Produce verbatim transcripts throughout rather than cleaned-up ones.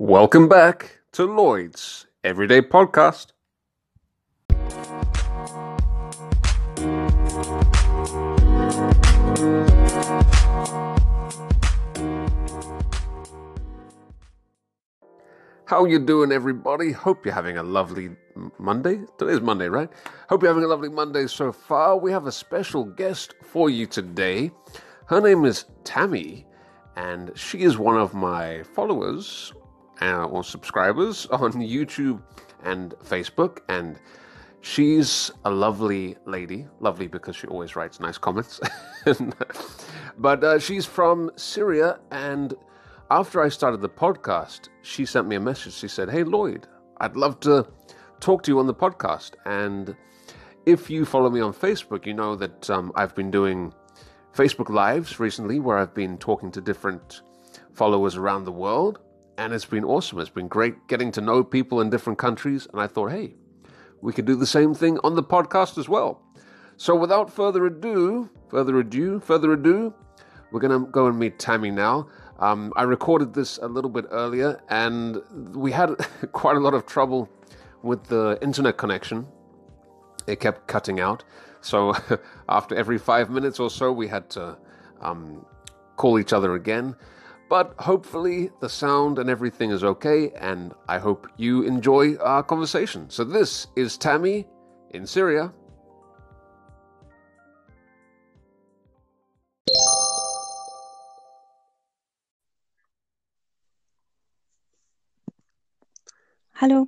Welcome back to Lloyd's Everyday Podcast. How you doing, everybody? Hope you're having a lovely Monday. Today's Monday, right? Hope you're having a lovely Monday so far. We have a special guest for you today. Her name is Tammy, and she is one of my followers uh, or subscribers on YouTube and Facebook, and she's a lovely lady. Lovely because she always writes nice comments. But uh, she's from Syria, and after I started the podcast, she sent me a message. She said, "Hey, Lloyd, I'd love to talk to you on the podcast." And if you follow me on Facebook, you know that um, I've been doing Facebook Lives recently where I've been talking to different followers around the world. And it's been awesome. It's been great getting to know people in different countries. And I thought, hey, we could do the same thing on the podcast as well. So without further ado, further ado, further ado, we're going to go and meet Tammy now. Um, I recorded this a little bit earlier, and we had quite a lot of trouble with the internet connection. It kept cutting out. So after every five minutes or so, we had to um, call each other again. But hopefully the sound and everything is okay, and I hope you enjoy our conversation. So this is Tammy in Syria. Hello.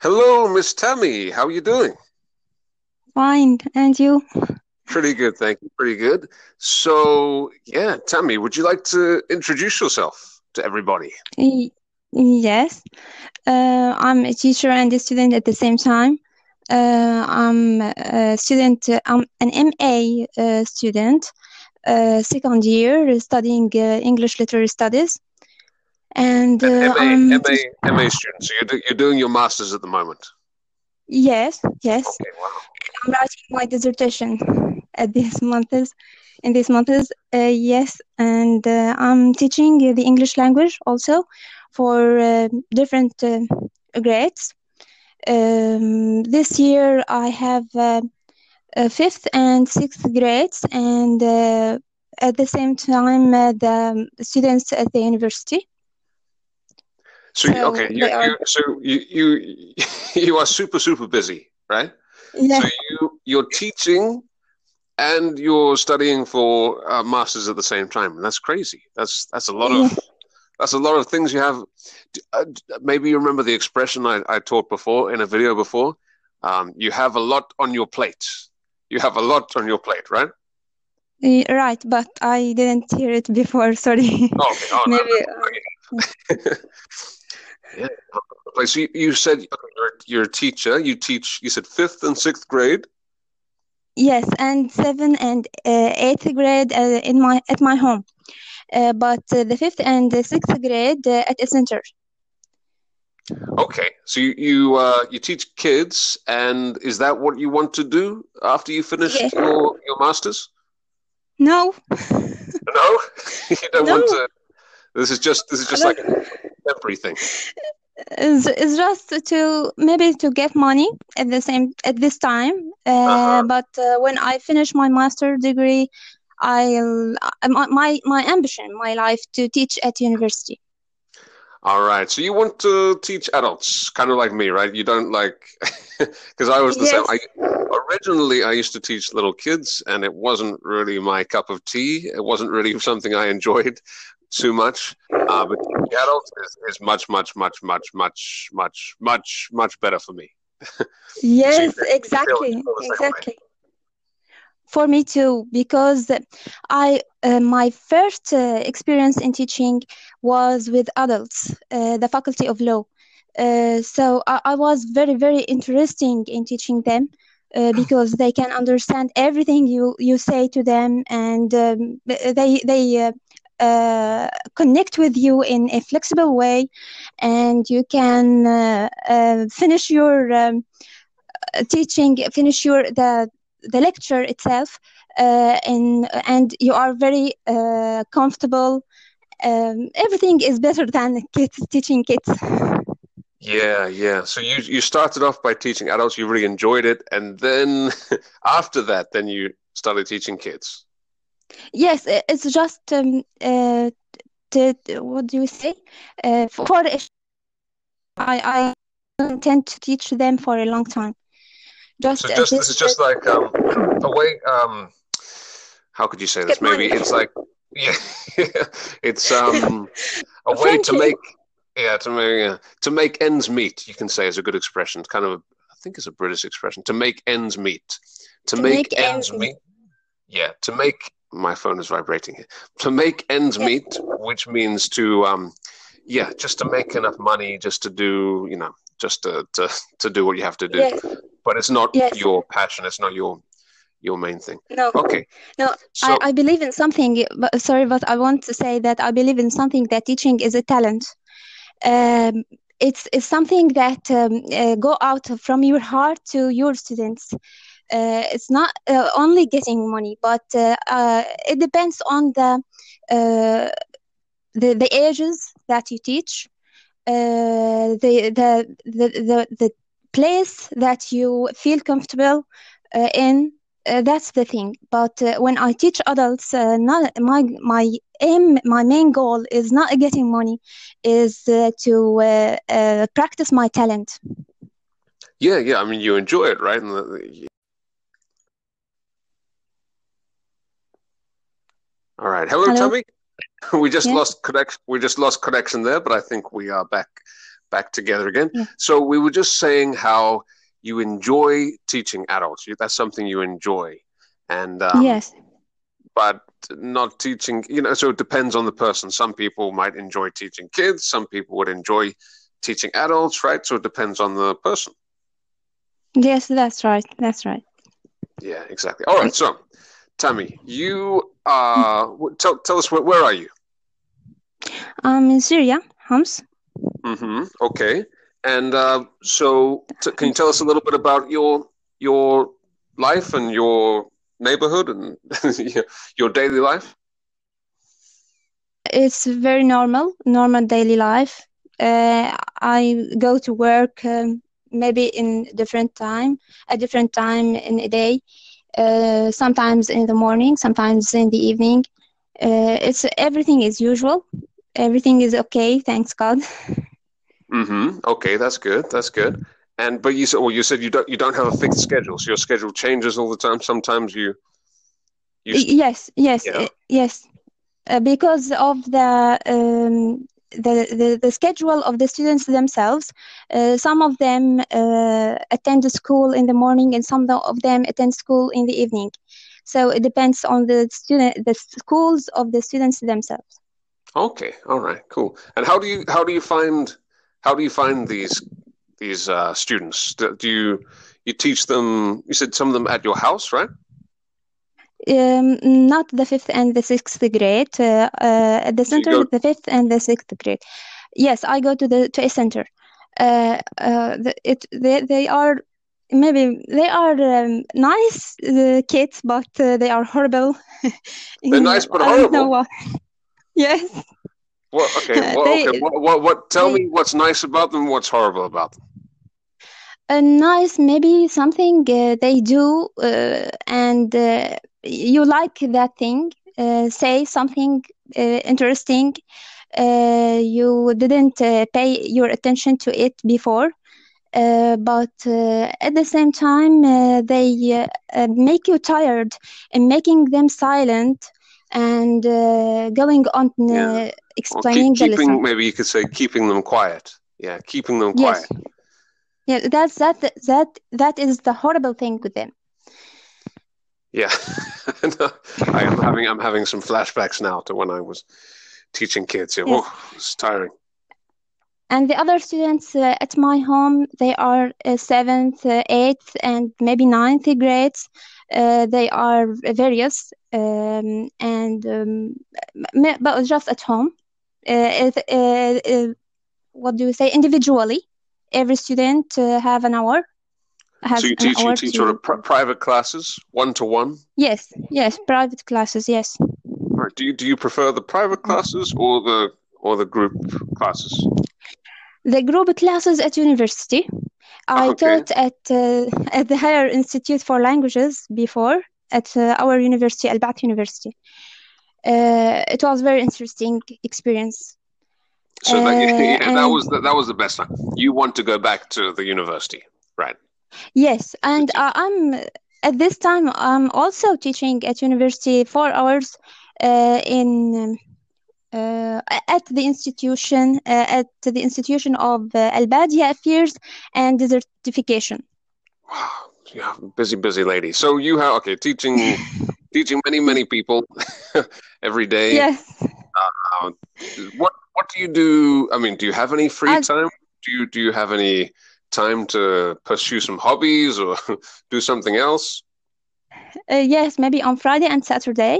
Hello, Miss Tammy. How are you doing? Fine. And you? Pretty good, thank you. Pretty good. So, yeah, Tammy, would you like to introduce yourself to everybody? Yes. Uh, I'm a teacher and a student at the same time. Uh, I'm a student. I'm an M A uh, student, uh, second year, studying uh, English Literary Studies. And, uh, and MA, um, MA, MA student, so you're, do, you're doing your master's at the moment? Yes, yes. Okay, wow. I'm writing my dissertation at this month's, in this month's, uh, yes. And uh, I'm teaching the English language also for uh, different uh, grades. Um, this year I have uh, a fifth and sixth grades, and uh, at the same time uh, the students at the university. So, so okay, you, are... you, so you you you are super super busy, right? Yeah. So you you're teaching, and you're studying for a masters at the same time. That's crazy. That's that's a lot of yeah. that's a lot of things you have. Maybe you remember the expression I, I taught before in a video before. Um, you have a lot on your plate. You have a lot on your plate, right? Right, but I didn't hear it before. Sorry. Oh, okay. Oh, maybe. No, no. Okay. Yeah. So you, you said you're, you're a teacher. You teach. You said fifth and sixth grade. Yes, and seventh and uh, eighth grade uh, in my at my home, uh, but uh, the fifth and the sixth grade uh, at a center. Okay, so you you, uh, you teach kids, and is that what you want to do after you finish yes. your your masters? No. No, you don't no. want to. This is just this is just like a temporary thing. It's, it's just to maybe to get money at the same at this time. Uh, uh-huh. But uh, when I finish my master's degree, I'll my, my my ambition, my life to teach at university. All right. So you want to teach adults, kind of like me, right? You don't like because I was the yes. same. I, originally, I used to teach little kids, and it wasn't really my cup of tea. It wasn't really something I enjoyed too much, uh, but adults is, is much, much, much, much, much, much, much, much better for me. Yes, so exactly, exactly. For me too, because I uh, my first uh, experience in teaching was with adults, uh, the Faculty of Law. Uh, so I, I was very, very interesting in teaching them. Uh, because they can understand everything you, you say to them, and um, they they uh, uh, connect with you in a flexible way, and you can uh, uh, finish your um, teaching, finish your the the lecture itself, uh, and and you are very uh, comfortable um, everything is better than kids teaching kids. Yeah, yeah. So you you started off by teaching adults. You really enjoyed it, and then after that, then you started teaching kids. Yes, it's just um, uh, to, what do you say? Uh, for I I intend to teach them for a long time. Just, so just, this is just like um, a way. Um, how could you say this? Maybe it's like, yeah, it's um, a way to make yeah to make uh, to make ends meet. You can say is a good expression. It's kind of a, I think it's a British expression. To make ends meet. To, to make, make ends meet. meet. Yeah. To make my phone is vibrating here. To make ends yeah. meet, which means to um, yeah, just to make enough money, just to do you know, just to to, to do what you have to do. Yes. But it's not yes. your passion. It's not your your main thing. No. Okay. No, so, I, I believe in something. But, sorry, but I want to say that I believe in something that teaching is a talent. Um, it's, it's something that um, uh, go out from your heart to your students. Uh, it's not uh, only getting money, but uh, uh, it depends on the, uh, the the ages that you teach, uh, the the the the. the place that you feel comfortable uh, in. Uh, that's the thing. But uh, when I teach adults, uh, not my my aim, my main goal is not getting money, is uh, to uh, uh, practice my talent. Yeah, yeah. I mean, you enjoy it, right? And the, the... All right. Hello, Hello? Tommy. We just yeah. lost connection. We just lost connection there, but I think we are back. back together again. Yeah. So we were just saying how you enjoy teaching adults. That's something you enjoy. And um, yes. But not teaching, you know, so it depends on the person. Some people might enjoy teaching kids. Some people would enjoy teaching adults, right? So it depends on the person. Yes, that's right. That's right. Yeah, exactly. All right. So, Tammy, you are, tell, tell us, where, where are you? I'm in Syria, Homs. Mm-hmm. Okay. And uh, so t- can you tell us a little bit about your your life and your neighborhood and your, your daily life? It's very normal, normal daily life. Uh, I go to work um, maybe in different time, a different time in a day, uh, sometimes in the morning, sometimes in the evening. Uh, it's everything is usual. Everything is okay, thanks God. Mm-hmm. Okay, that's good. That's good. And but you said, well, you said you don't you don't have a fixed schedule, so your schedule changes all the time. Sometimes you, you yes, yes, you know. yes, uh, because of the, um, the the the schedule of the students themselves. Uh, some of them uh, attend school in the morning, and some of them attend school in the evening. So it depends on the student, the schools of the students themselves. Okay. All right. Cool. And how do you how do you find how do you find these these uh, students? Do you you teach them? You said some of them at your house, right? Um, not the fifth and the sixth grade. Uh, uh, at the center, so go- the fifth and the sixth grade. Yes, I go to the to a center. Uh, uh, the, it they they are maybe they are um, nice uh, kids, but uh, they are horrible. They're nice but horrible. I don't know why. Yes. Well, okay. Well, they, okay. What? What? What? Tell they, me what's nice about them. What's horrible about them? Uh, nice, maybe something uh, they do, uh, and uh, you like that thing. Uh, say something uh, interesting. Uh, you didn't uh, pay your attention to it before, uh, but uh, at the same time, uh, they uh, make you tired and making them silent. And uh, going on uh, yeah. explaining keep, keeping, the lesson. Maybe you could say keeping them quiet. Yeah, keeping them quiet. Yes. Yeah, that's that that that is the horrible thing with them. Yeah, no, I am having I'm having some flashbacks now to when I was teaching kids. Yeah, yes. Oh, it's tiring. And the other students uh, at my home, they are uh, seventh, uh, eighth, and maybe ninth grades. Uh, they are various um, and um, but just at home. Uh, uh, uh, what do you say? Individually, every student uh, have an hour. So you teach you teach to... sort of pr- private classes, one to one. Yes, yes, private classes. Yes. Right. Do you do you prefer the private classes or the or the group classes? The group classes at university. I okay. taught at uh, at the Higher Institute for Languages before at uh, our university, Al-Baq University. Uh, it was very interesting experience. So uh, that, yeah, that was the, that was the best time. You want to go back to the university, right? Yes, and uh, I'm at this time I'm also teaching at university four hours uh, in uh, at the institution uh, at the institution of uh, Al Badia Affairs and Desertification. Wow, yeah, busy, busy lady. So you have okay teaching. Teaching many, many people every day. Yes. Uh, what What do you do? I mean, do you have any free I, time? Do you Do you have any time to pursue some hobbies or do something else? Uh, yes, maybe on Friday and Saturday,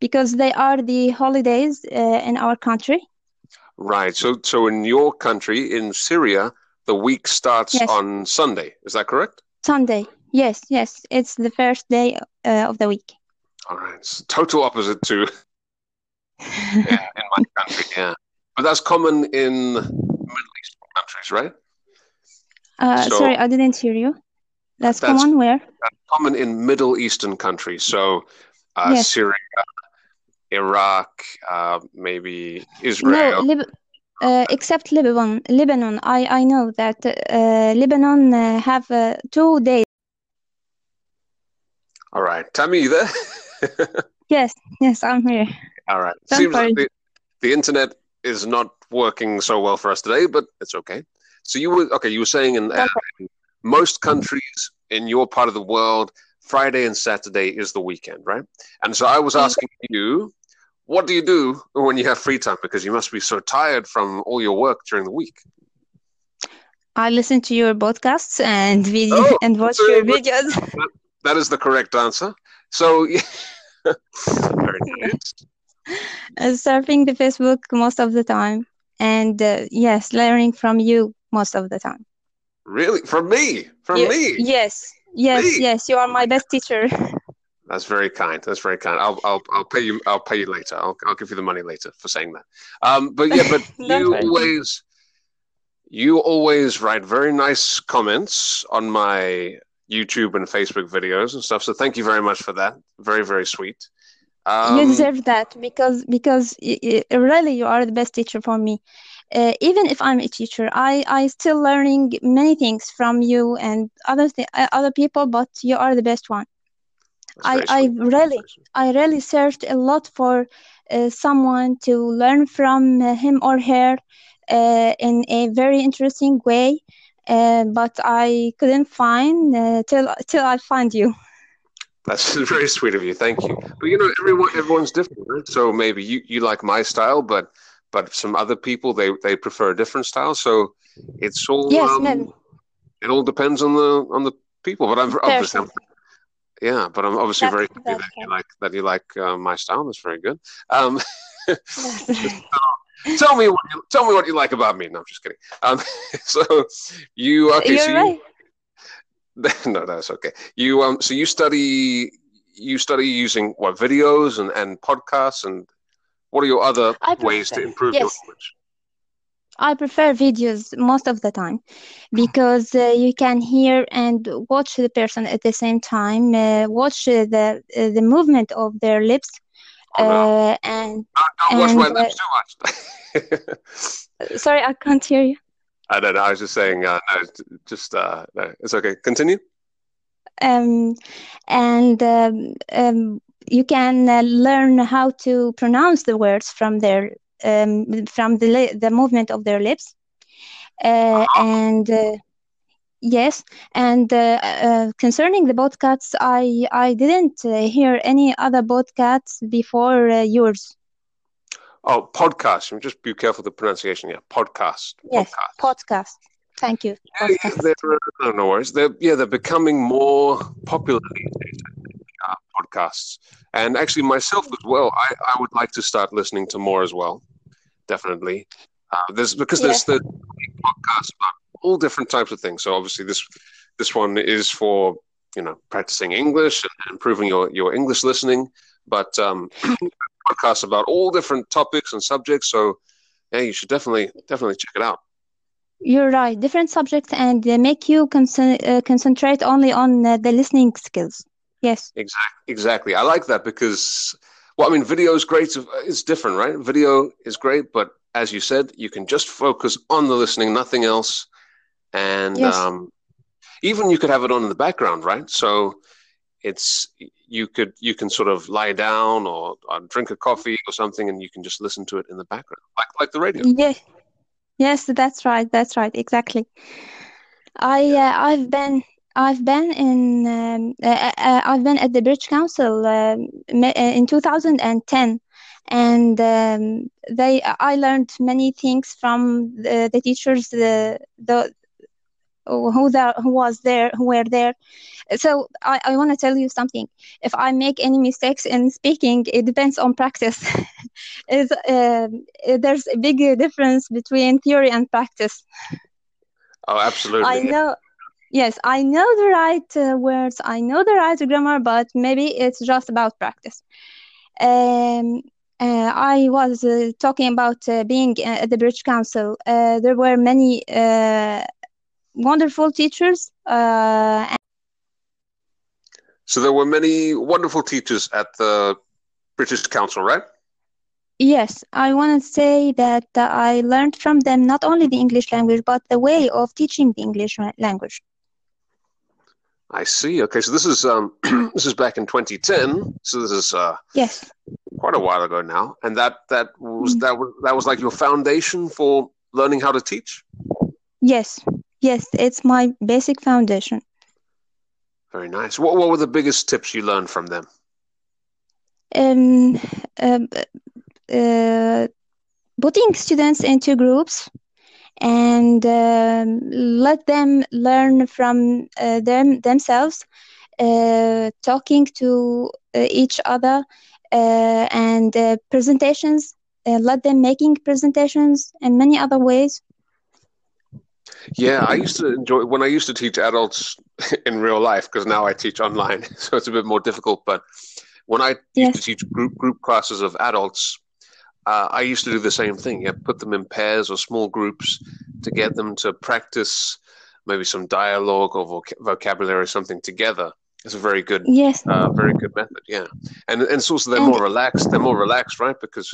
because they are the holidays uh, in our country. Right. So, so in your country, in Syria, the week starts yes. on Sunday. Is that correct? Sunday. Yes. Yes. It's the first day uh, of the week. All right, it's total opposite to yeah, in my country, yeah. But that's common in Middle Eastern countries, right? Uh, so sorry, I didn't hear you. That's, that's common where? That's common in Middle Eastern countries, so uh, yes. Syria, Iraq, uh, maybe Israel. No, Lib- uh, except Lebanon. Lebanon, I, I know that uh, Lebanon uh, have uh, two days. All right, Tammy, you there? yes, yes, I'm here. All right. Don't Seems worry. like the, the internet is not working so well for us today, but it's okay. So you were okay. You were saying in, uh, in most countries in your part of the world, Friday and Saturday is the weekend, right? And so I was asking you, what do you do when you have free time? Because you must be so tired from all your work during the week. I listen to your podcasts and video oh, and watch so, your videos. But, that is the correct answer. So. Yeah. Very nice. Uh, surfing the Facebook most of the time, and uh, yes, learning from you most of the time. Really, from me, from you, me. Yes, yes, me? yes. You are my best teacher. That's very kind. That's very kind. I'll, I'll, I'll pay you. I'll pay you later. I'll, I'll give you the money later for saying that. Um, but yeah, but you worry. always, you always write very nice comments on my YouTube and Facebook videos and stuff. So thank you very much for that. Very, very sweet. Um, you deserve that because because it, it, really you are the best teacher for me. Uh, even if I'm a teacher, I I still learning many things from you and other th- other people. But you are the best one. I, I really I really searched a lot for uh, someone to learn from him or her uh, in a very interesting way. Uh, but I couldn't find uh, till till I find you. That's very sweet of you. Thank you. But you know, everyone everyone's different, right? So maybe you, you like my style, but but some other people they, they prefer a different style. So it's all yes, um, maybe. it all depends on the on the people. But I'm obviously I'm, yeah. But I'm obviously that's, very happy that okay. you like that you like uh, my style. That's very good. Um, Tell me what you, tell me what you like about me. No, I'm just kidding. Um, so you okay? You're so right. You, no, that's okay. You um. So you study you study using what videos and, and podcasts and what are your other ways to improve yes. your language? I prefer videos most of the time because uh, you can hear and watch the person at the same time. Uh, watch uh, the uh, the movement of their lips. Oh, no. uh, and I don't, don't watch my lips uh, too much. Sorry, I can't hear you. I don't know. I was just saying, uh, no, just uh, no, it's okay. Continue. Um, and um, um, you can uh, learn how to pronounce the words from their um, from the li- the movement of their lips. Uh, uh-huh. And uh, yes, and uh, uh, concerning the podcasts, I I didn't uh, hear any other podcasts before uh, yours. Oh, podcast! Just be careful with the pronunciation. Yeah, podcast. Yes, podcast. podcast. Thank you. Yeah, podcast. Yeah, they're, no worries. They're, yeah, they're becoming more popular these days. Uh, podcasts, and actually myself as well. I, I would like to start listening to more as well. Definitely, uh, there's because there's yeah. the podcast about all different types of things. So obviously this this one is for, you know, practicing English and improving your, your English listening. But um, podcasts about all different topics and subjects. So yeah, you should definitely definitely check it out. You're right. Different subjects, and they make you con- uh, concentrate only on uh, the listening skills. Yes. Exactly. Exactly. I like that because, well, I mean, video is great. It's different, right? Video is great, but as you said, you can just focus on the listening, nothing else. And yes. um, even you could have it on in the background, right? So it's you could you can sort of lie down or, or drink a coffee or something, and you can just listen to it in the background, like like the radio. Yeah. Yes, that's right. That's right. Exactly. I uh, I've been I've been in um, uh, uh, I've been at the British Council uh, in two thousand ten, and um, they I learned many things from the, the teachers the the who there who was there who were there. So I, I want to tell you something. If I make any mistakes in speaking, it depends on practice. Is uh, there's a big difference between theory and practice. Oh, absolutely. I know. Yes, I know the right uh, words. I know the right grammar, but maybe it's just about practice. Um, uh, I was uh, talking about uh, being uh, at the British Council. Uh, there were many uh, wonderful teachers. Uh, and- so there were many wonderful teachers at the British Council, right? Yes, I want to say that uh, I learned from them not only the English language, but the way of teaching the English language. I see. Okay, so this is um, this is back in twenty ten. So this is uh, yes, quite a while ago now, and that that was mm. that was that was like your foundation for learning how to teach. Yes, yes, it's my basic foundation. Very nice. What what were the biggest tips you learned from them? Um. um Uh, putting students into groups and um, let them learn from uh, them themselves, uh, talking to uh, each other uh, and uh, presentations, uh, let them making presentations and many other ways. Yeah, I used to enjoy when I used to teach adults in real life because now I teach online, so it's a bit more difficult. But when I yes. used to teach group group classes of adults, Uh, I used to do the same thing. Yeah, put them in pairs or small groups to get them to practice maybe some dialogue or voc- vocabulary or something together. It's a very good, yes. uh, very good method. Yeah, and and it's also they're and, more relaxed. They're more relaxed, right? Because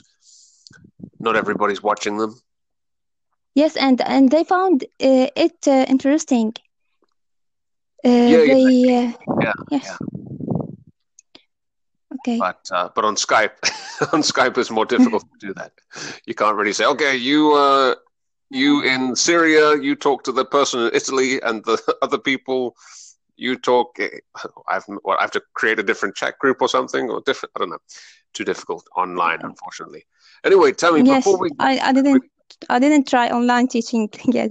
not everybody's watching them. Yes, and and they found uh, it uh, interesting. Uh, yeah, they, yeah. Uh, yeah. Yes. Yeah. Okay. But uh, but on Skype, on Skype it's more difficult to do that. You can't really say, okay, you uh, you in Syria, you talk to the person in Italy, and the other people, you talk. I've well, I have to create a different chat group or something or different. I don't know. Too difficult online, unfortunately. Anyway, tell me yes, before we. I, I didn't I didn't try online teaching yet.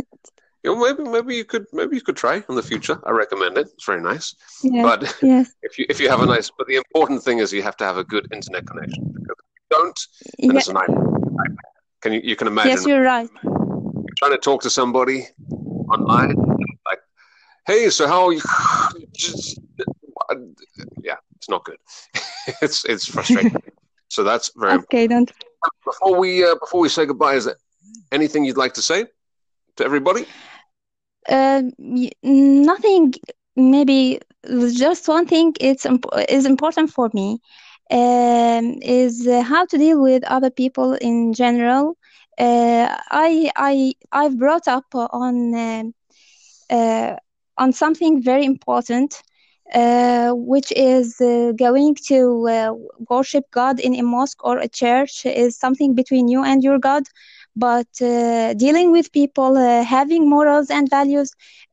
You know, maybe maybe you could maybe you could try in the future. I recommend it. It's very nice. Yeah, but yes. if you if you have a nice, but the important thing is you have to have a good internet connection. Because if you don't, then yeah. it's an iPad. Can you you can imagine? Yes, you're right. You're trying to talk to somebody online, like, hey, so how are you? Just, yeah, it's not good. it's it's frustrating. So that's very okay. Important. Don't before we uh, before we say goodbye. Is there anything you'd like to say to everybody? Uh, nothing, maybe just one thing it's imp- is important for me um, is uh, how to deal with other people in general. Uh, I I I've brought up on uh, uh, on something very important, uh, which is uh, going to uh, worship God in a mosque or a church is something between you and your God. But uh, dealing with people, uh, having morals and values,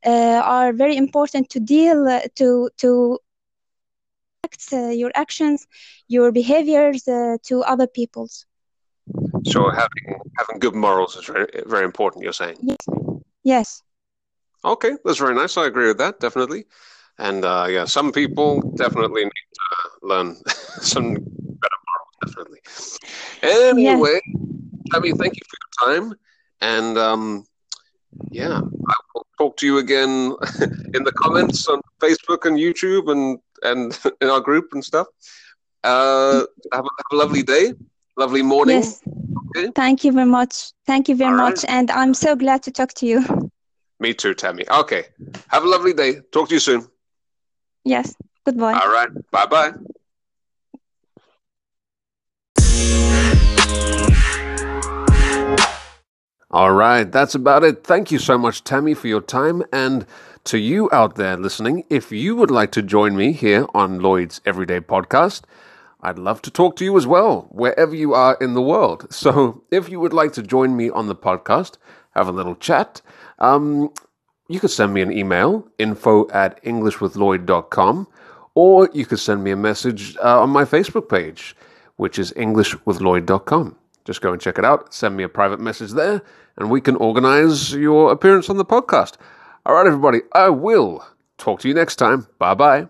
uh, are very important to deal uh, to to act, uh, your actions, your behaviors uh, to other people's. So having having good morals is very very important. You're saying. Yes. Yes. Okay, that's very nice. I agree with that definitely, and uh, yeah, some people definitely need to learn some better morals definitely. Anyway. Yes. Tammy, thank you for your time, and um, yeah, I will talk to you again in the comments on Facebook and YouTube and, and in our group and stuff. Uh, have, a, have a lovely day, Lovely morning. Yes. Okay. Thank you very much. Thank you very All much. Right. And I'm so glad to talk to you. Me too, Tammy. Okay. Have a lovely day. Talk to you soon. Yes. Goodbye. All right. Bye-bye. All right. That's about it. Thank you so much, Tammy, for your time. And to you out there listening, if you would like to join me here on Lloyd's Everyday Podcast, I'd love to talk to you as well, wherever you are in the world. So if you would like to join me on the podcast, have a little chat, um, you could send me an email, info at english with lloyd dot com, or you could send me a message uh, on my Facebook page, which is english with lloyd dot com. Just go and check it out. Send me a private message there, and we can organize your appearance on the podcast. All right, everybody, I will talk to you next time. Bye-bye.